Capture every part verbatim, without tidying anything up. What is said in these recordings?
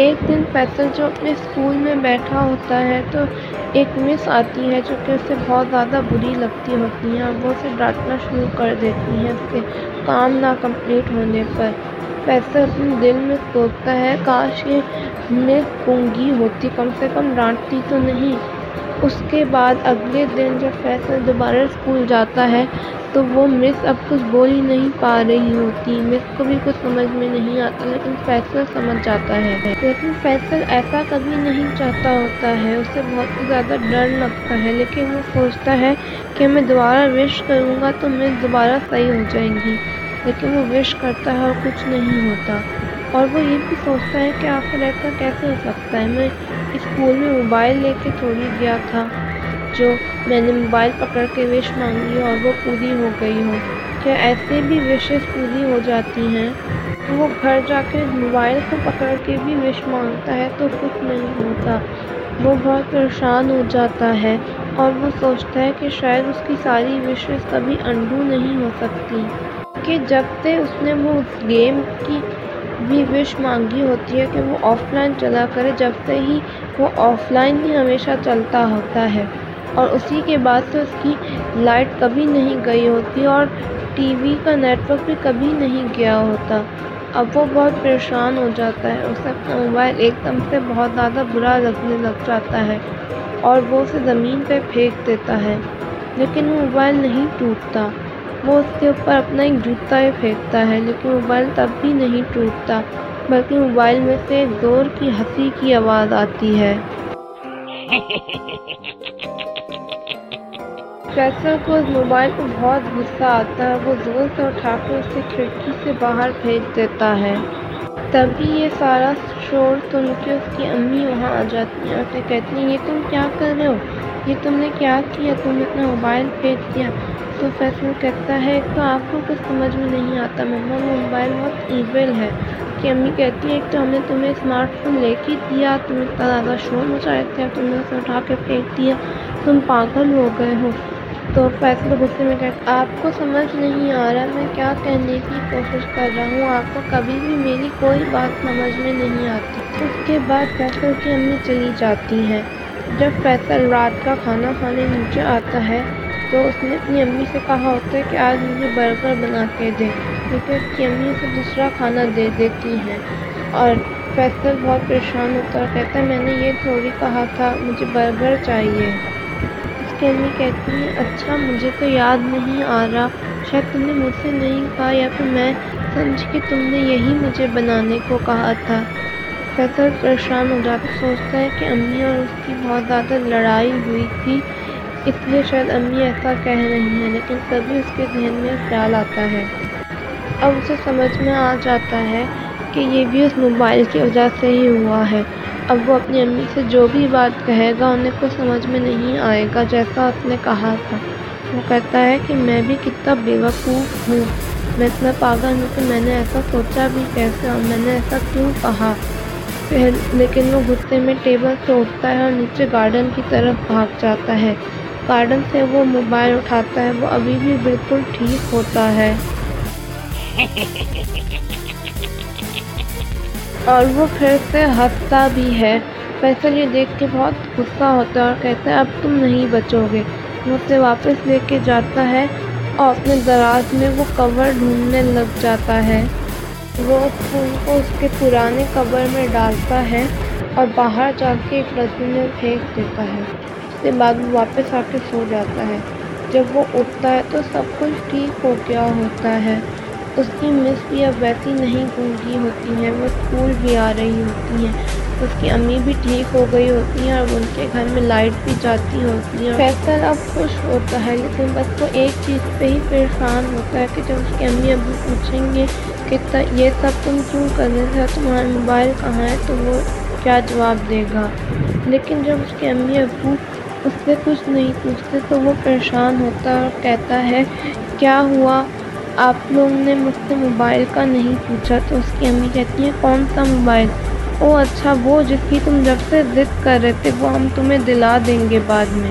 ایک دن فیصل جو اپنے اسکول میں بیٹھا ہوتا ہے تو ایک مس آتی ہے جو کہ اسے بہت زیادہ بری لگتی ہوتی ہیں، وہ اسے ڈانٹنا شروع کر دیتی ہیں اس کے کام نہ کمپلیٹ ہونے پر۔ فیصل اپنے دل میں سوچتا ہے کاش یہ مس گونگی ہوتی، کم سے کم ڈانٹتی تو نہیں۔ اس کے بعد اگلے دن جب فیصل دوبارہ اسکول جاتا ہے تو وہ مس اب کچھ بول ہی نہیں پا رہی ہوتی، مس کو بھی کچھ سمجھ میں نہیں آتا، لیکن فیصل سمجھ جاتا ہے۔ لیکن فیصل ایسا کبھی نہیں چاہتا ہوتا ہے، اسے بہت ہی زیادہ ڈر لگتا ہے، لیکن وہ سوچتا ہے کہ میں دوبارہ وش کروں گا تو مس دوبارہ صحیح ہو جائیں گی، لیکن وہ وش کرتا ہے اور کچھ نہیں ہوتا۔ اور وہ یہ بھی سوچتا ہے کہ آخر ایسا کیسے ہو سکتا ہے، میں اسکول میں موبائل لے کے تھوڑی گیا تھا جو میں نے موبائل پکڑ کے وش مانگی اور وہ پوری ہو گئی ہو، کیا ایسے بھی وشز پوری ہو جاتی ہیں؟ وہ گھر جا کے موبائل کو پکڑ کے بھی وش مانگتا ہے تو کچھ نہیں ہوتا، وہ بہت پریشان ہو جاتا ہے اور وہ سوچتا ہے کہ شاید اس کی ساری وشز کبھی انڈو نہیں ہو سکتی، کہ جب سے اس نے وہ اس گیم کی بھی وش مانگی ہوتی ہے کہ وہ آف لائن چلا کرے، جب سے ہی وہ آف لائن ہی ہمیشہ چلتا ہوتا ہے، اور اسی کے بعد سے اس کی لائٹ کبھی نہیں گئی ہوتی اور ٹی وی کا نیٹ ورک بھی کبھی نہیں گیا ہوتا۔ اب وہ بہت پریشان ہو جاتا ہے، اسے اپنا موبائل ایک دم سے بہت زیادہ برا لگنے لگ جاتا ہے اور وہ اسے زمین پہ پھینک دیتا ہے، لیکن وہ موبائل نہیں ٹوٹتا، وہ اس کے اوپر اپنا ایک جوتا ہی پھینکتا ہے لیکن موبائل تب بھی نہیں ٹوٹتا، بلکہ موبائل میں سے ایک زور کی ہنسی کی آواز آتی ہے۔ فیصل کو اس موبائل کو بہت غصہ آتا ہے، وہ زور سے اٹھا کے اسے کھڑکی سے باہر پھینک دیتا ہے۔ تبھی یہ سارا شور سن کے اس کی امی وہاں آ جاتی ہیں، اسے کہتی ہیں یہ تم کیا کر رہے ہو، یہ تم نے کیا کیا، تم نے اپنا موبائل پھینک دیا۔ تو فیصل کہتا ہے ایک تو آپ کو کچھ سمجھ میں نہیں آتا مما، وہ موبائل بہت ایول ہے، کہ امی کہتی ہے ایک تو ہم نے تمہیں اسمارٹ فون لے کے دیا، تم اتنا زیادہ شور مچائے تھے، تم نے اسے اٹھا کے پھینک دیا، تم پاگل ہو گئے ہو۔ تو فیصل غصے میں کہتا آپ کو سمجھ نہیں آ رہا میں کیا کہنے کی کوشش کر رہا ہوں، آپ کو کبھی بھی میری کوئی بات سمجھ میں نہیں آتی۔ اس کے بعد فیصل کی امی چلی جاتی ہیں۔ جب فیصل رات کا کھانا کھانے نیچے آتا ہے تو اس نے اپنی امی سے کہا ہوتا ہے کہ آج مجھے برگر بنا کے دے، لیکن اس کی امی اسے دوسرا کھانا دے دیتی ہیں اور فیصل بہت پریشان ہوتا ہے اور کہتا ہے میں نے یہ تھوڑی کہا تھا، مجھے برگر چاہیے۔ امی کہتی ہیں اچھا مجھے تو یاد نہیں آ رہا، شاید تم نے مجھ سے نہیں کہا، یا پھر میں سمجھی کہ تم نے یہی مجھے بنانے کو کہا تھا۔ فیصل پریشان ہو جاتا، سوچتا ہے کہ امی اور اس کی بہت زیادہ لڑائی ہوئی تھی، اس لیے شاید امی ایسا کہہ رہی ہیں، لیکن تبھی اس کے ذہن میں خیال آتا ہے۔ اب اسے سمجھ میں آ جاتا ہے کہ یہ بھی اس موبائل کی وجہ سے ہی ہوا ہے۔ اب وہ اپنی امی سے جو بھی بات کہے گا انہیں کچھ سمجھ میں نہیں آئے گا جیسا اس نے کہا تھا۔ وہ کہتا ہے کہ میں بھی کتنا بیوقوف ہوں، میں اتنا پاگل ہوں کہ میں نے ایسا سوچا بھی کیسے اور میں نے ایسا کیوں کہا۔ پھر لیکن وہ غصے میں ٹیبل سے اٹھتا ہے اور نیچے گارڈن کی طرف بھاگ جاتا ہے۔ گارڈن سے وہ موبائل اٹھاتا ہے، وہ ابھی بھی بالکل ٹھیک ہوتا ہے اور وہ پھر سے ہنستا بھی ہے۔ فیصل یہ دیکھ کے بہت غصہ ہوتا ہے اور کہتا ہے اب تم نہیں بچو گے، وہ اسے واپس لے کے جاتا ہے اور اپنے دراز میں وہ کور ڈھونڈنے لگ جاتا ہے۔ وہ اس فون کو اس کے پرانے کور میں ڈالتا ہے اور باہر جا کے ایک رسی میں پھینک دیتا ہے، اس کے بعد وہ واپس آ کے سو جاتا ہے۔ جب وہ اٹھتا ہے تو سب کچھ ٹھیک ہو گیا ہوتا ہے، اس کی مس بھی اب ویسی نہیں گونگی ہوتی ہیں، وہ اسکول بھی آ رہی ہوتی ہیں، اس کی امی بھی ٹھیک ہو گئی ہوتی ہیں اور ان کے گھر میں لائٹ بھی جاتی ہوتی ہے۔ فیصل اب خوش ہوتا ہے، لیکن بس وہ ایک چیز پہ ہی پریشان ہوتا ہے کہ جب اس کی امی ابو پوچھیں گے کہ یہ سب تم کیوں کر رہے تھے، تمہارا موبائل کہاں ہے، تو وہ کیا جواب دے گا۔ لیکن جب اس کی امی ابو اس سے کچھ نہیں پوچھتے تو وہ پریشان ہوتا ہے اور کہتا ہے کیا ہوا، آپ لوگ نے مجھ سے موبائل کا نہیں پوچھا۔ تو اس کی امی کہتی ہیں کون سا موبائل، او اچھا وہ جس کی تم جب سے ضد کر رہے تھے، وہ ہم تمہیں دلا دیں گے بعد میں،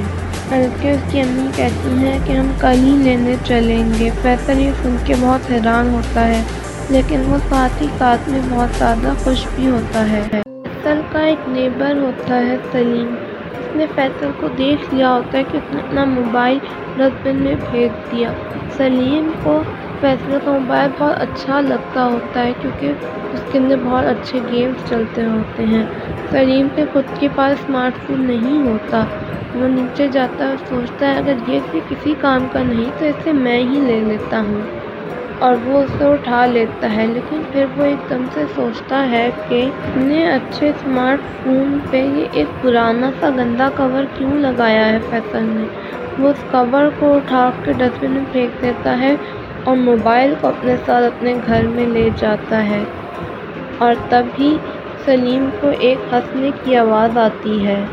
بلکہ اس کی امی کہتی ہیں کہ ہم کل ہی لینے چلیں گے۔ فیصل یہ سن کے بہت حیران ہوتا ہے، لیکن وہ ساتھ ہی ساتھ میں بہت زیادہ خوش بھی ہوتا ہے۔ فیصل کا ایک نیبر ہوتا ہے سلیم، اس نے فیصل کو دیکھ لیا ہوتا ہے کہ اس نے اپنا موبائل ڈسٹ بن میں پھینک دیا۔ سلیم کو فیصل کا موبائل بہت اچھا لگتا ہوتا ہے کیونکہ اس کے اندر بہت اچھے گیمز چلتے ہوتے ہیں۔ سلیم کے خود کے پاس اسمارٹ فون نہیں ہوتا، وہ نیچے جاتا ہے اور سوچتا ہے اگر یہ سے کسی کام کا نہیں تو اسے میں ہی لے لیتا ہوں، اور وہ اسے اٹھا لیتا ہے۔ لیکن پھر وہ ایک دم سے سوچتا ہے کہ اتنے اچھے اسمارٹ فون پہ یہ ایک پرانا سا گندا کور کیوں لگایا ہے فیصل نے۔ وہ اس کور کو اٹھا کے ڈسٹ بن میں پھینک دیتا ہے اور موبائل کو اپنے ساتھ اپنے گھر میں لے جاتا ہے، اور تبھی سلیم کو ایک ہنسنے کی آواز آتی ہے۔